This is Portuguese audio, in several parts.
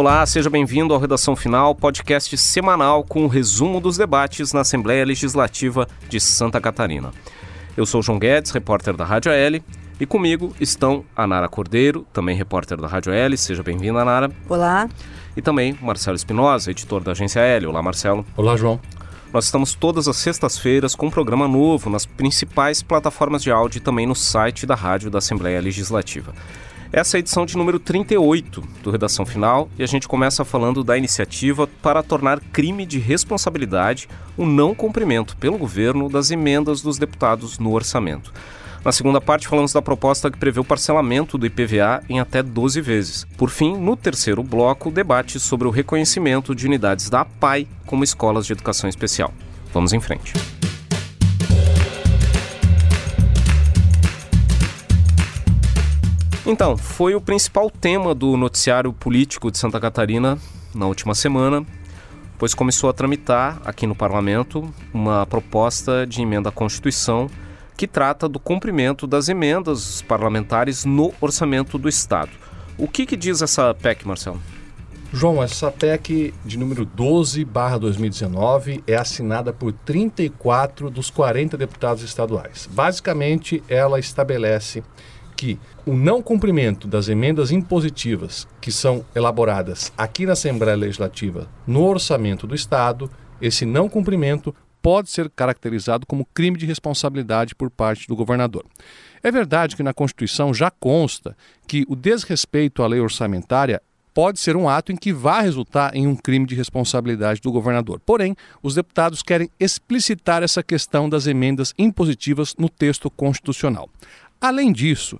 Olá, seja bem-vindo ao Redação Final, podcast semanal com o resumo dos debates na Assembleia Legislativa de Santa Catarina. Eu sou João Guedes, repórter da Rádio AL, e comigo estão a Nara Cordeiro, também repórter da Rádio AL. Seja bem-vinda, Nara. Olá. E também Marcelo Espinosa, editor da Agência AL. Olá, Marcelo. Olá, João. Nós estamos todas as sextas-feiras com um programa novo nas principais plataformas de áudio e também no site da Rádio da Assembleia Legislativa. Essa é a edição de número 38 do Redação Final e a gente começa falando da iniciativa para tornar crime de responsabilidade o não cumprimento pelo governo das emendas dos deputados no orçamento. Na segunda parte, falamos da proposta que prevê o parcelamento do IPVA em até 12 vezes. Por fim, no terceiro bloco, o debate sobre o reconhecimento de unidades da APAE como escolas de educação especial. Vamos em frente. Então, foi o principal tema do noticiário político de Santa Catarina na última semana, pois começou a tramitar aqui no parlamento uma proposta de emenda à Constituição que trata do cumprimento das emendas parlamentares no orçamento do Estado. O que diz essa PEC, Marcelo? João, essa PEC de número 12/2019 é assinada por 34 dos 40 deputados estaduais. Basicamente, ela estabelece que o não cumprimento das emendas impositivas que são elaboradas aqui na Assembleia Legislativa no orçamento do Estado, esse não cumprimento pode ser caracterizado como crime de responsabilidade por parte do governador. É verdade que na Constituição já consta que o desrespeito à lei orçamentária pode ser um ato em que vá resultar em um crime de responsabilidade do governador. Porém, os deputados querem explicitar essa questão das emendas impositivas no texto constitucional. Além disso,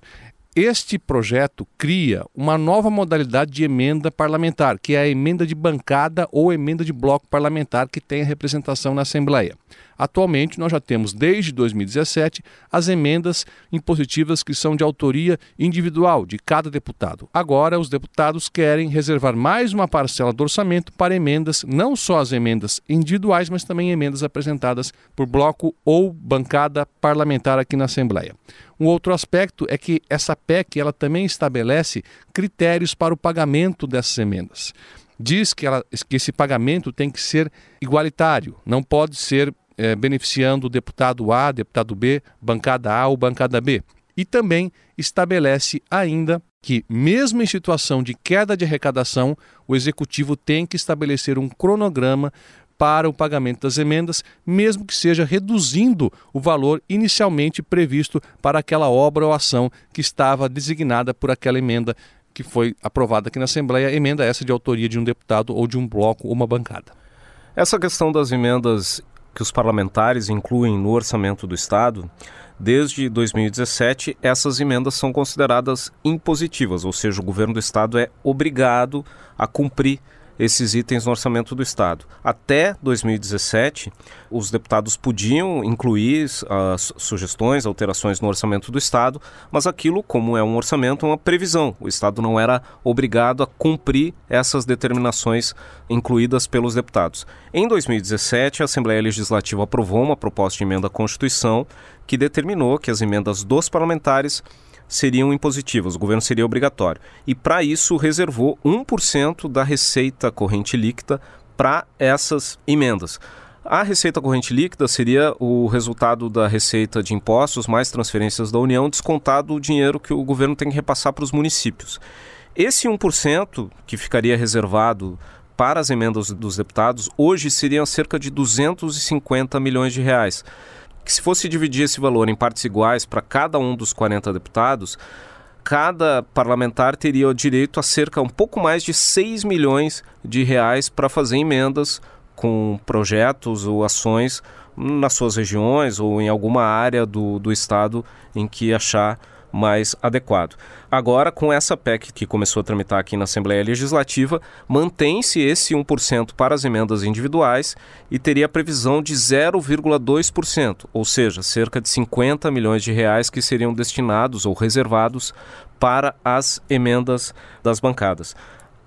este projeto cria uma nova modalidade de emenda parlamentar, que é a emenda de bancada ou emenda de bloco parlamentar que tem a representação na Assembleia. Atualmente, nós já temos, desde 2017, as emendas impositivas que são de autoria individual de cada deputado. Agora, os deputados querem reservar mais uma parcela do orçamento para emendas, não só as emendas individuais, mas também emendas apresentadas por bloco ou bancada parlamentar aqui na Assembleia. Um outro aspecto é que essa PEC ela também estabelece critérios para o pagamento dessas emendas. Diz que esse pagamento tem que ser igualitário, não pode ser beneficiando o deputado A, deputado B, bancada A ou bancada B. E também estabelece ainda que, mesmo em situação de queda de arrecadação, o Executivo tem que estabelecer um cronograma para o pagamento das emendas, mesmo que seja reduzindo o valor inicialmente previsto para aquela obra ou ação que estava designada por aquela emenda que foi aprovada aqui na Assembleia, emenda essa de autoria de um deputado ou de um bloco ou uma bancada. Essa questão das emendas que os parlamentares incluem no orçamento do Estado, desde 2017, essas emendas são consideradas impositivas, ou seja, o governo do Estado é obrigado a cumprir esses itens no orçamento do Estado. Até 2017, os deputados podiam incluir as sugestões, alterações no orçamento do Estado, mas aquilo, como é um orçamento, é uma previsão. O Estado não era obrigado a cumprir essas determinações incluídas pelos deputados. Em 2017, a Assembleia Legislativa aprovou uma proposta de emenda à Constituição que determinou que as emendas dos parlamentares seriam impositivas, o governo seria obrigatório. E para isso reservou 1% da receita corrente líquida para essas emendas. A receita corrente líquida seria o resultado da receita de impostos mais transferências da União, descontado o dinheiro que o governo tem que repassar para os municípios. Esse 1% que ficaria reservado para as emendas dos deputados, hoje seriam cerca de 250 milhões de reais. Que se fosse dividir esse valor em partes iguais para cada um dos 40 deputados, cada parlamentar teria o direito a cerca um pouco mais de 6 milhões de reais para fazer emendas com projetos ou ações nas suas regiões ou em alguma área do Estado em que achar mais adequado. Agora, com essa PEC que começou a tramitar aqui na Assembleia Legislativa, mantém-se esse 1% para as emendas individuais e teria a previsão de 0,2%, ou seja, cerca de 50 milhões de reais que seriam destinados ou reservados para as emendas das bancadas.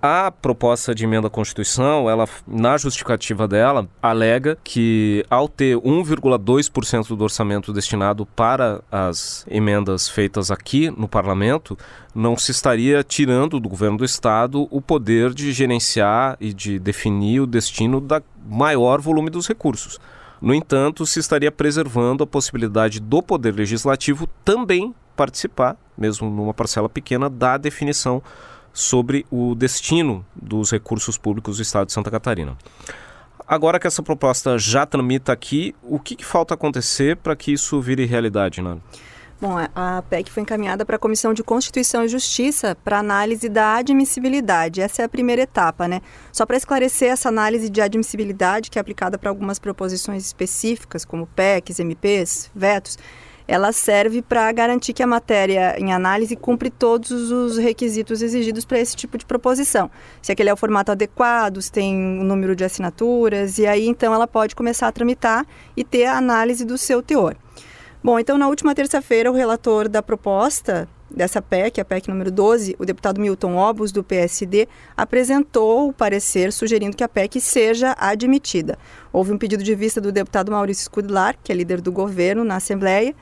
A proposta de emenda à Constituição, ela, na justificativa dela, alega que, ao ter 1,2% do orçamento destinado para as emendas feitas aqui no Parlamento, não se estaria tirando do governo do Estado o poder de gerenciar e de definir o destino do maior volume dos recursos. No entanto, se estaria preservando a possibilidade do Poder Legislativo também participar, mesmo numa parcela pequena, da definição sobre o destino dos recursos públicos do Estado de Santa Catarina. Agora que essa proposta já tramita aqui, o que falta acontecer para que isso vire realidade, Nara? Bom, a PEC foi encaminhada para a Comissão de Constituição e Justiça para análise da admissibilidade. Essa é a primeira etapa, né? Só para esclarecer, essa análise de admissibilidade, que é aplicada para algumas proposições específicas, como PECs, MPs, vetos, ela serve para garantir que a matéria em análise cumpre todos os requisitos exigidos para esse tipo de proposição. Se aquele é o formato adequado, se tem um número de assinaturas, e aí então ela pode começar a tramitar e ter a análise do seu teor. Bom, então na última terça-feira o relator da proposta dessa PEC, a PEC número 12, o deputado Milton Hobus, do PSD, apresentou o parecer sugerindo que a PEC seja admitida. Houve um pedido de vista do deputado Maurício Scudlar, que é líder do governo na Assembleia,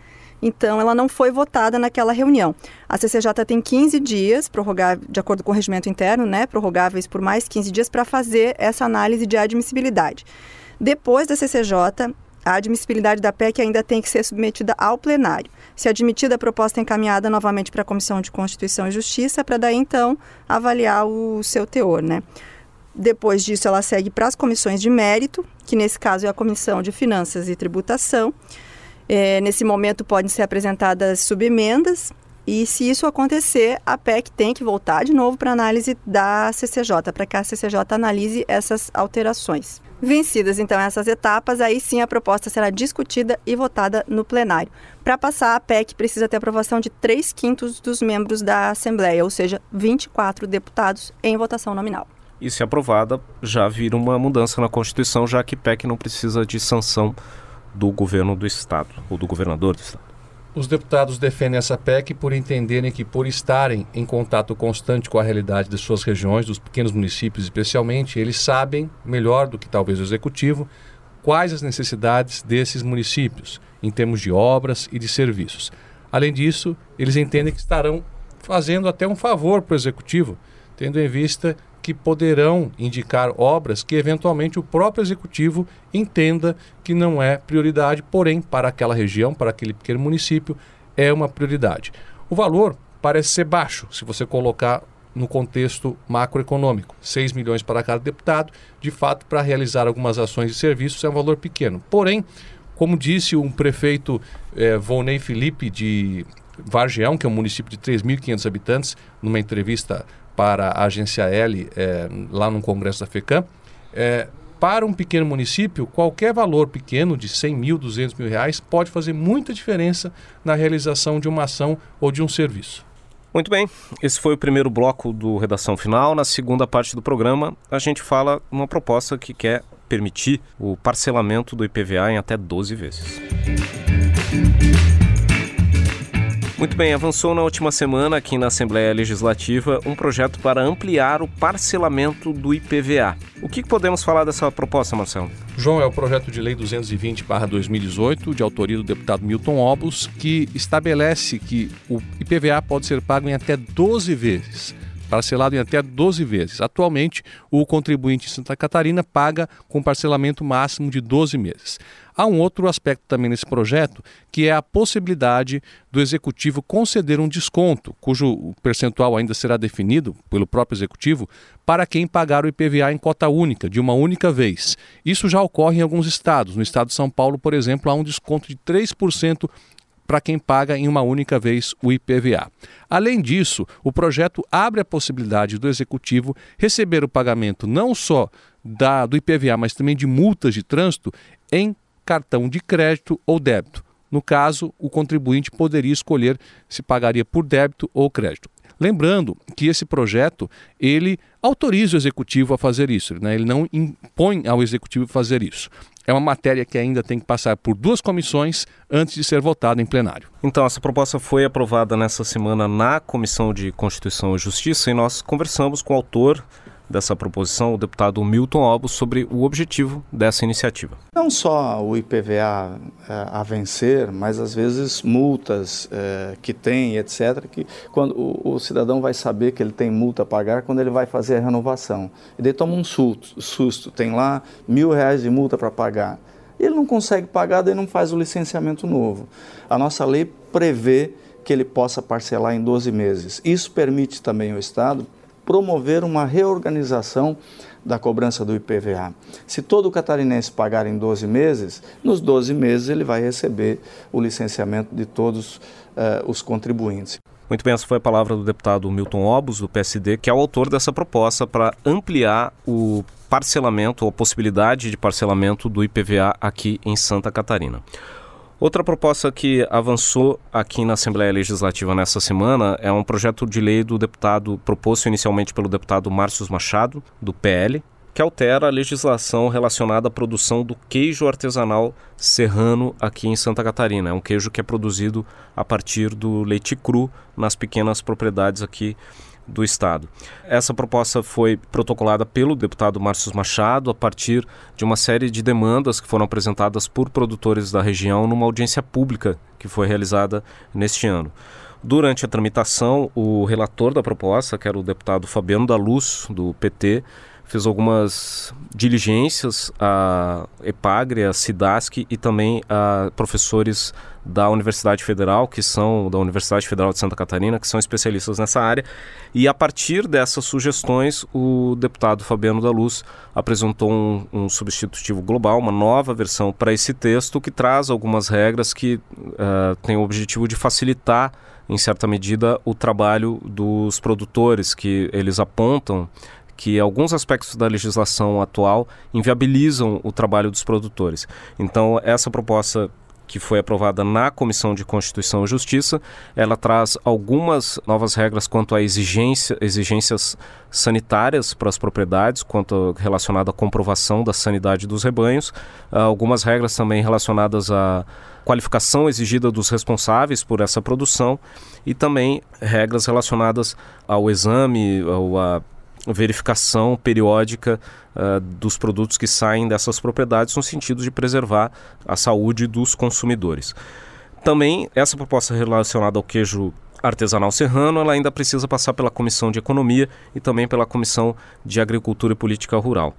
então ela não foi votada naquela reunião. A CCJ tem 15 dias, de acordo com o regimento interno, né, prorrogáveis por mais 15 dias, para fazer essa análise de admissibilidade. Depois da CCJ, a admissibilidade da PEC ainda tem que ser submetida ao plenário. Se admitida, a proposta é encaminhada novamente para a Comissão de Constituição e Justiça, para daí, então, avaliar o seu teor, né? Depois disso, ela segue para as comissões de mérito, que nesse caso é a Comissão de Finanças e Tributação. Nesse momento, podem ser apresentadas subemendas, e se isso acontecer, a PEC tem que voltar de novo para análise da CCJ, para que a CCJ analise essas alterações. Vencidas, então, essas etapas, aí sim a proposta será discutida e votada no plenário. Para passar, a PEC precisa ter aprovação de 3/5 dos membros da Assembleia, ou seja, 24 deputados em votação nominal. E se aprovada, já vira uma mudança na Constituição, já que PEC não precisa de sanção do governo do Estado, ou do governador do Estado. Os deputados defendem essa PEC por entenderem que, por estarem em contato constante com a realidade de suas regiões, dos pequenos municípios especialmente, eles sabem, melhor do que talvez o Executivo, quais as necessidades desses municípios, em termos de obras e de serviços. Além disso, eles entendem que estarão fazendo até um favor para o Executivo, tendo em vista que poderão indicar obras que, eventualmente, o próprio Executivo entenda que não é prioridade, porém, para aquela região, para aquele pequeno município, é uma prioridade. O valor parece ser baixo, se você colocar no contexto macroeconômico. 6 milhões para cada deputado, de fato, para realizar algumas ações e serviços, é um valor pequeno. Porém, como disse um prefeito, Volney Felipe, de Vargem, que é um município de 3.500 habitantes, numa entrevista para a Agência AL, lá no Congresso da FECAM, para um pequeno município, qualquer valor pequeno de 100 mil, 200 mil reais pode fazer muita diferença na realização de uma ação ou de um serviço. Muito bem, esse foi o primeiro bloco do Redação Final. Na segunda parte do programa, a gente fala uma proposta que quer permitir o parcelamento do IPVA em até 12 vezes. Muito bem, avançou na última semana aqui na Assembleia Legislativa um projeto para ampliar o parcelamento do IPVA. O que podemos falar dessa proposta, Marcelo? João, é o projeto de lei 220/2018, de autoria do deputado Milton Hobus, que estabelece que o IPVA pode ser pago em até 12 vezes. Parcelado em até 12 vezes. Atualmente, o contribuinte de Santa Catarina paga com parcelamento máximo de 12 meses. Há um outro aspecto também nesse projeto, que é a possibilidade do Executivo conceder um desconto, cujo percentual ainda será definido pelo próprio Executivo, para quem pagar o IPVA em cota única, de uma única vez. Isso já ocorre em alguns estados. No estado de São Paulo, por exemplo, há um desconto de 3% para quem paga em uma única vez o IPVA. Além disso, o projeto abre a possibilidade do Executivo receber o pagamento não só do IPVA, mas também de multas de trânsito em cartão de crédito ou débito. No caso, o contribuinte poderia escolher se pagaria por débito ou crédito. Lembrando que esse projeto, ele autoriza o Executivo a fazer isso, né? Ele não impõe ao Executivo fazer isso. É uma matéria que ainda tem que passar por 2 comissões antes de ser votada em plenário. Então, essa proposta foi aprovada nessa semana na Comissão de Constituição e Justiça e nós conversamos com o autor, dessa proposição, o deputado Milton Hobus, sobre o objetivo dessa iniciativa. Não só o IPVA a vencer, mas às vezes multas que tem, etc., que quando o cidadão vai saber que ele tem multa a pagar quando ele vai fazer a renovação. E daí toma um susto, tem lá R$1.000 de multa para pagar. Ele não consegue pagar, daí não faz o licenciamento novo. A nossa lei prevê que ele possa parcelar em 12 meses. Isso permite também ao Estado promover uma reorganização da cobrança do IPVA. Se todo catarinense pagar em 12 meses, nos 12 meses ele vai receber o licenciamento de todos os contribuintes. Muito bem, essa foi a palavra do deputado Milton Hobus, do PSD, que é o autor dessa proposta para ampliar o parcelamento, ou a possibilidade de parcelamento do IPVA aqui em Santa Catarina. Outra proposta que avançou aqui na Assembleia Legislativa nessa semana é um projeto de lei do deputado, proposto inicialmente pelo deputado Márcio Machado, do PL, que altera a legislação relacionada à produção do queijo artesanal serrano aqui em Santa Catarina. É um queijo que é produzido a partir do leite cru nas pequenas propriedades aqui do Estado. Essa proposta foi protocolada pelo deputado Márcio Machado a partir de uma série de demandas que foram apresentadas por produtores da região numa audiência pública que foi realizada neste ano. Durante a tramitação, o relator da proposta, que era o deputado Fabiano da Luz, do PT, fez algumas diligências à EPAGRI, à SIDASC e também a professores da Universidade Federal, que são da Universidade Federal de Santa Catarina, que são especialistas nessa área. E a partir dessas sugestões, o deputado Fabiano da Luz apresentou um substitutivo global, uma nova versão para esse texto, que traz algumas regras que têm o objetivo de facilitar, em certa medida, o trabalho dos produtores, que eles apontam que alguns aspectos da legislação atual inviabilizam o trabalho dos produtores. Então, essa proposta que foi aprovada na Comissão de Constituição e Justiça, ela traz algumas novas regras quanto a exigências sanitárias para as propriedades, quanto relacionado à comprovação da sanidade dos rebanhos, algumas regras também relacionadas à qualificação exigida dos responsáveis por essa produção e também regras relacionadas ao exame, ou à verificação periódica dos produtos que saem dessas propriedades no sentido de preservar a saúde dos consumidores. Também essa proposta relacionada ao queijo artesanal serrano, ela ainda precisa passar pela Comissão de Economia e também pela Comissão de Agricultura e Política Rural.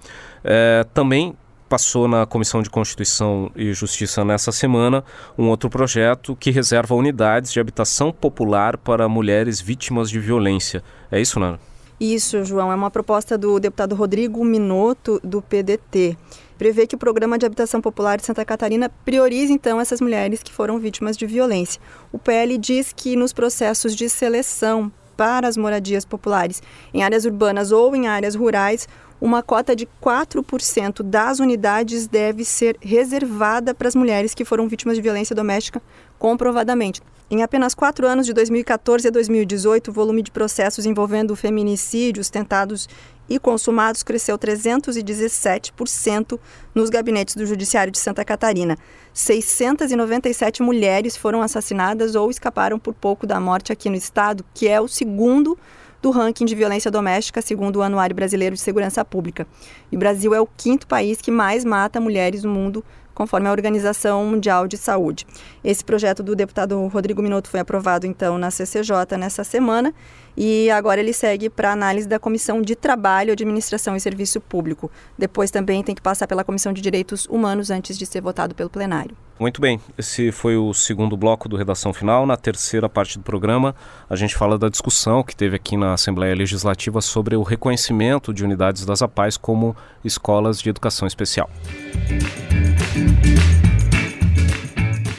Também passou na Comissão de Constituição e Justiça nessa semana um outro projeto que reserva unidades de habitação popular para mulheres vítimas de violência. É isso, Nara? Isso, João, é uma proposta do deputado Rodrigo Minotto, do PDT. Prevê que o Programa de Habitação Popular de Santa Catarina priorize, então, essas mulheres que foram vítimas de violência. O PL diz que nos processos de seleção para as moradias populares em áreas urbanas ou em áreas rurais, uma cota de 4% das unidades deve ser reservada para as mulheres que foram vítimas de violência doméstica comprovadamente. Em apenas 4 anos, de 2014 a 2018, o volume de processos envolvendo feminicídios tentados e consumados cresceu 317% nos gabinetes do Judiciário de Santa Catarina. 697 mulheres foram assassinadas ou escaparam por pouco da morte aqui no estado, que é o segundo do ranking de violência doméstica, segundo o Anuário Brasileiro de Segurança Pública. E o Brasil é o 5º país que mais mata mulheres no mundo, conforme a Organização Mundial de Saúde. Esse projeto do deputado Rodrigo Minotto foi aprovado, então, na CCJ nessa semana e agora ele segue para análise da Comissão de Trabalho, Administração e Serviço Público. Depois também tem que passar pela Comissão de Direitos Humanos antes de ser votado pelo plenário. Muito bem, esse foi o segundo bloco do Redação Final. Na terceira parte do programa, a gente fala da discussão que teve aqui na Assembleia Legislativa sobre o reconhecimento de unidades das APAEs como escolas de educação especial.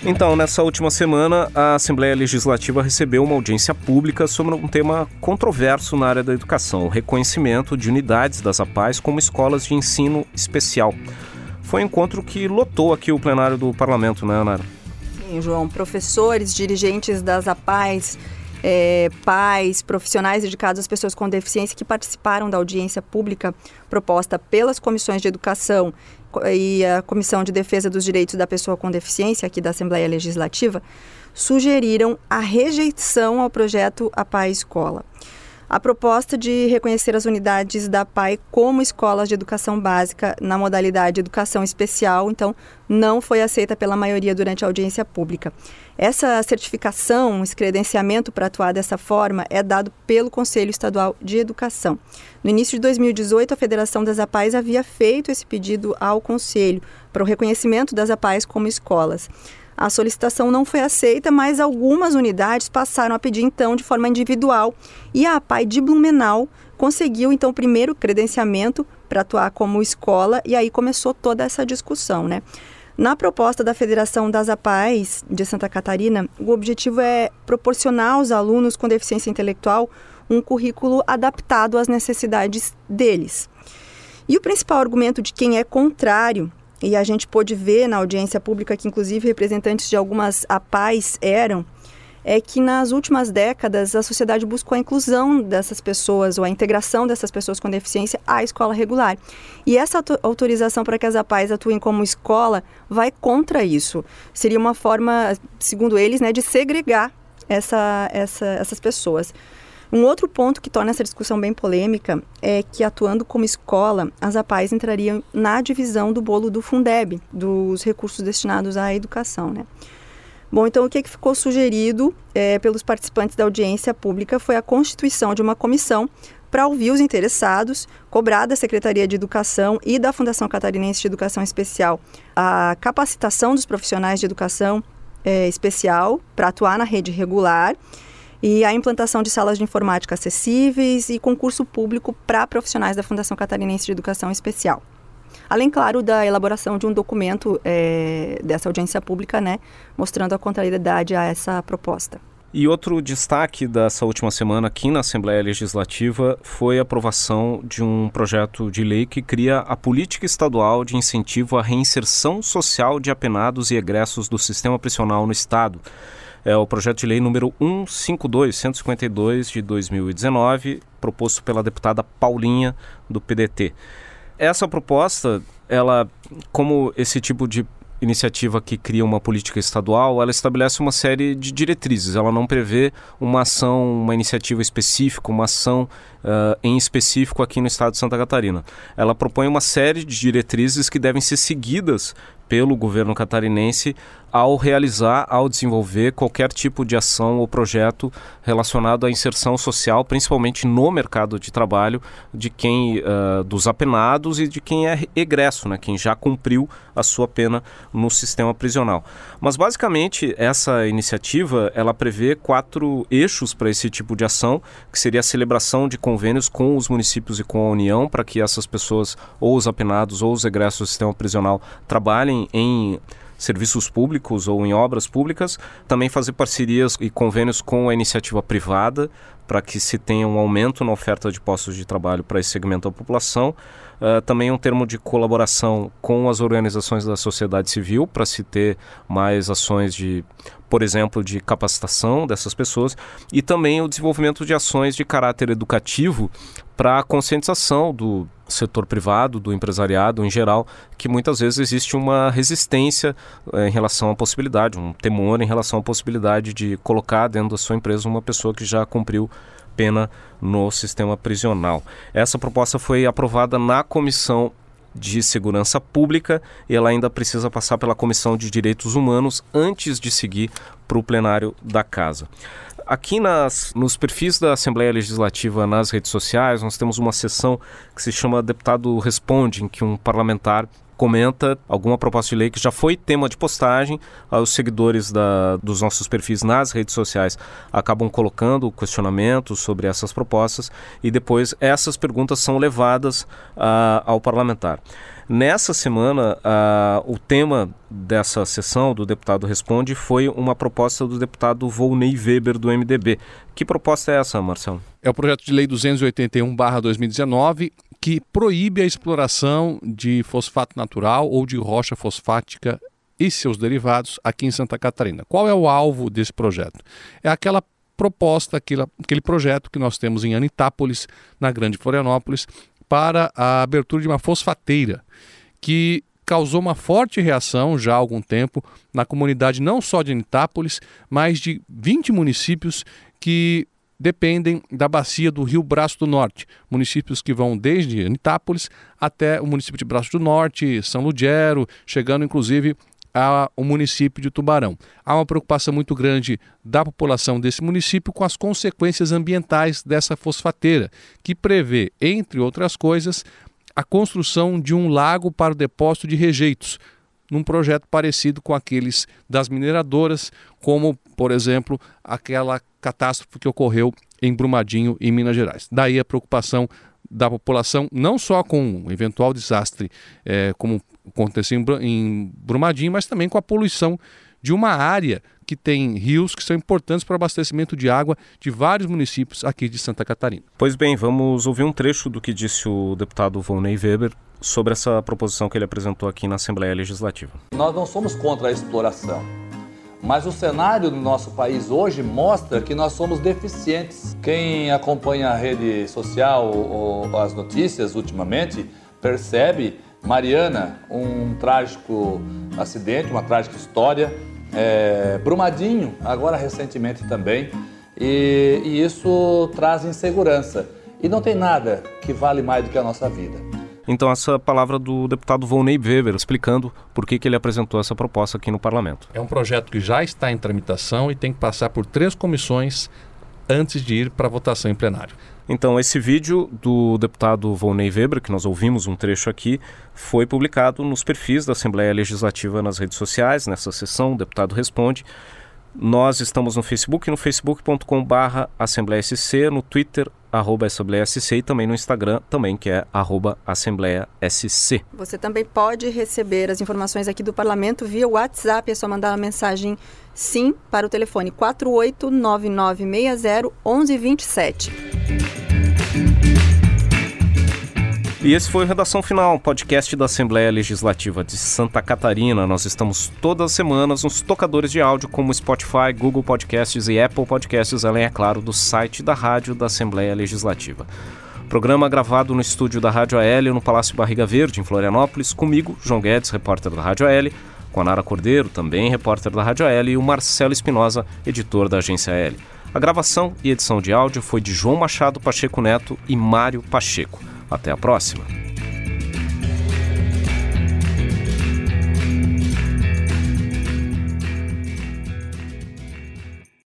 Então, nessa última semana, a Assembleia Legislativa recebeu uma audiência pública sobre um tema controverso na área da educação, o reconhecimento de unidades das APAEs como escolas de ensino especial. Foi um encontro que lotou aqui o plenário do Parlamento, né, Nara? Sim, João. Professores, dirigentes das APAEs, pais, profissionais dedicados às pessoas com deficiência que participaram da audiência pública proposta pelas comissões de educação e a Comissão de Defesa dos Direitos da Pessoa com Deficiência, aqui da Assembleia Legislativa, sugeriram a rejeição ao projeto APAE Escola. A proposta de reconhecer as unidades da APAE como escolas de educação básica na modalidade educação especial, então, não foi aceita pela maioria durante a audiência pública. Essa certificação, esse credenciamento para atuar dessa forma, é dado pelo Conselho Estadual de Educação. No início de 2018, a Federação das APAEs havia feito esse pedido ao Conselho para o reconhecimento das APAEs como escolas. A solicitação não foi aceita, mas algumas unidades passaram a pedir, então, de forma individual. E a APAE de Blumenau conseguiu, então, o primeiro credenciamento para atuar como escola, e aí começou toda essa discussão, né? Na proposta da Federação das APAEs de Santa Catarina, o objetivo é proporcionar aos alunos com deficiência intelectual um currículo adaptado às necessidades deles. E o principal argumento de quem é contrário, e a gente pôde ver na audiência pública que, inclusive, representantes de algumas APAEs eram, é que nas últimas décadas a sociedade buscou a inclusão dessas pessoas ou a integração dessas pessoas com deficiência à escola regular. E essa autorização para que as APAEs atuem como escola vai contra isso. Seria uma forma, segundo eles, né, de segregar essas pessoas. Um outro ponto que torna essa discussão bem polêmica é que, atuando como escola, as APAEs entrariam na divisão do bolo do Fundeb, dos recursos destinados à educação, né? Bom, então o que ficou sugerido pelos participantes da audiência pública foi a constituição de uma comissão para ouvir os interessados, cobrar da Secretaria de Educação e da Fundação Catarinense de Educação Especial a capacitação dos profissionais de educação especial para atuar na rede regular, e a implantação de salas de informática acessíveis e concurso público para profissionais da Fundação Catarinense de Educação Especial. Além, claro, da elaboração de um documento dessa audiência pública, né, mostrando a contrariedade a essa proposta. E outro destaque dessa última semana aqui na Assembleia Legislativa foi a aprovação de um projeto de lei que cria a Política Estadual de Incentivo à Reinserção Social de Apenados e Egressos do Sistema Prisional no Estado. É o projeto de lei número 152 de 2019, proposto pela deputada Paulinha, do PDT. Essa proposta, ela, como esse tipo de iniciativa que cria uma política estadual, ela estabelece uma série de diretrizes. Ela não prevê uma ação, uma iniciativa específica, uma ação em específico aqui no estado de Santa Catarina. Ela propõe uma série de diretrizes que devem ser seguidas pelo governo catarinense ao realizar, ao desenvolver qualquer tipo de ação ou projeto relacionado à inserção social, principalmente no mercado de trabalho, de quem dos apenados e de quem é egresso, né, quem já cumpriu a sua pena no sistema prisional. Mas, basicamente, essa iniciativa ela prevê 4 eixos para esse tipo de ação, que seria a celebração de convênios com os municípios e com a União, para que essas pessoas, ou os apenados ou os egressos do sistema prisional, trabalhem em serviços públicos ou em obras públicas, também fazer parcerias e convênios com a iniciativa privada para que se tenha um aumento na oferta de postos de trabalho para esse segmento da população, também um termo de colaboração com as organizações da sociedade civil para se ter mais ações de, por exemplo, de capacitação dessas pessoas, e também o desenvolvimento de ações de caráter educativo para a conscientização do setor privado, do empresariado em geral, que muitas vezes existe uma resistência em relação à possibilidade, um temor em relação à possibilidade de colocar dentro da sua empresa uma pessoa que já cumpriu pena no sistema prisional. Essa proposta foi aprovada na Comissão de Segurança Pública e ela ainda precisa passar pela Comissão de Direitos Humanos antes de seguir para o plenário da Casa. Aqui nos perfis da Assembleia Legislativa nas redes sociais, nós temos uma sessão que se chama Deputado Responde, em que um parlamentar comenta alguma proposta de lei que já foi tema de postagem. Os seguidores dos nossos perfis nas redes sociais acabam colocando questionamentos sobre essas propostas e depois essas perguntas são levadas ao parlamentar. Nessa semana, o tema dessa sessão do deputado Responde foi uma proposta do deputado Volnei Weber, do MDB. Que proposta é essa, Marcelo? É o projeto de lei 281/2019, que proíbe a exploração de fosfato natural ou de rocha fosfática e seus derivados aqui em Santa Catarina. Qual é o alvo desse projeto? É aquela proposta, aquele projeto que nós temos em Anitápolis, na Grande Florianópolis, para a abertura de uma fosfateira, que causou uma forte reação já há algum tempo na comunidade não só de Anitápolis, mas de 20 municípios que dependem da bacia do Rio Braço do Norte, municípios que vão desde Anitápolis até o município de Braço do Norte, São Lugero, chegando inclusive ao município de Tubarão. Há uma preocupação muito grande da população desse município com as consequências ambientais dessa fosfateira, que prevê, entre outras coisas, a construção de um lago para o depósito de rejeitos, num projeto parecido com aqueles das mineradoras, como, por exemplo, aquela catástrofe que ocorreu em Brumadinho, em Minas Gerais. Daí a preocupação da população, não só com um eventual desastre como aconteceu em Brumadinho, mas também com a poluição de uma área que tem rios que são importantes para o abastecimento de água de vários municípios aqui de Santa Catarina. Pois bem, vamos ouvir um trecho do que disse o deputado Volnei Weber sobre essa proposição que ele apresentou aqui na Assembleia Legislativa. Nós não somos contra a exploração, mas o cenário do nosso país hoje mostra que nós somos deficientes. Quem acompanha a rede social ou as notícias ultimamente percebe Mariana, um trágico acidente, uma trágica história, Brumadinho, agora recentemente também, e isso traz insegurança. E não tem nada que vale mais do que a nossa vida. Então essa palavra do deputado Volnei Weber, explicando por que ele apresentou essa proposta aqui no Parlamento. É um projeto que já está em tramitação e tem que passar por 3 comissões antes de ir para a votação em plenário. Então, esse vídeo do deputado Volnei Weber, que nós ouvimos um trecho aqui, foi publicado nos perfis da Assembleia Legislativa nas redes sociais, nessa sessão, o deputado responde. Nós estamos no Facebook, no facebook.com/AssembleiaSC, no Twitter, @AssembleiaSC, e também no Instagram, também, que é @AssembleiaSC. Você também pode receber as informações aqui do Parlamento via WhatsApp, é só mandar uma mensagem sim para o telefone 4899601127. E esse foi o Redação Final, podcast da Assembleia Legislativa de Santa Catarina. Nós estamos todas as semanas nos tocadores de áudio como Spotify, Google Podcasts e Apple Podcasts, além, é claro, do site da rádio da Assembleia Legislativa. Programa gravado no estúdio da Rádio AL, no Palácio Barriga Verde, em Florianópolis, comigo, João Guedes, repórter da Rádio AL, com a Nara Cordeiro, também repórter da Rádio AL, e o Marcelo Espinosa, editor da Agência AL. A gravação e edição de áudio foi de João Machado Pacheco Neto e Mário Pacheco. Até a próxima!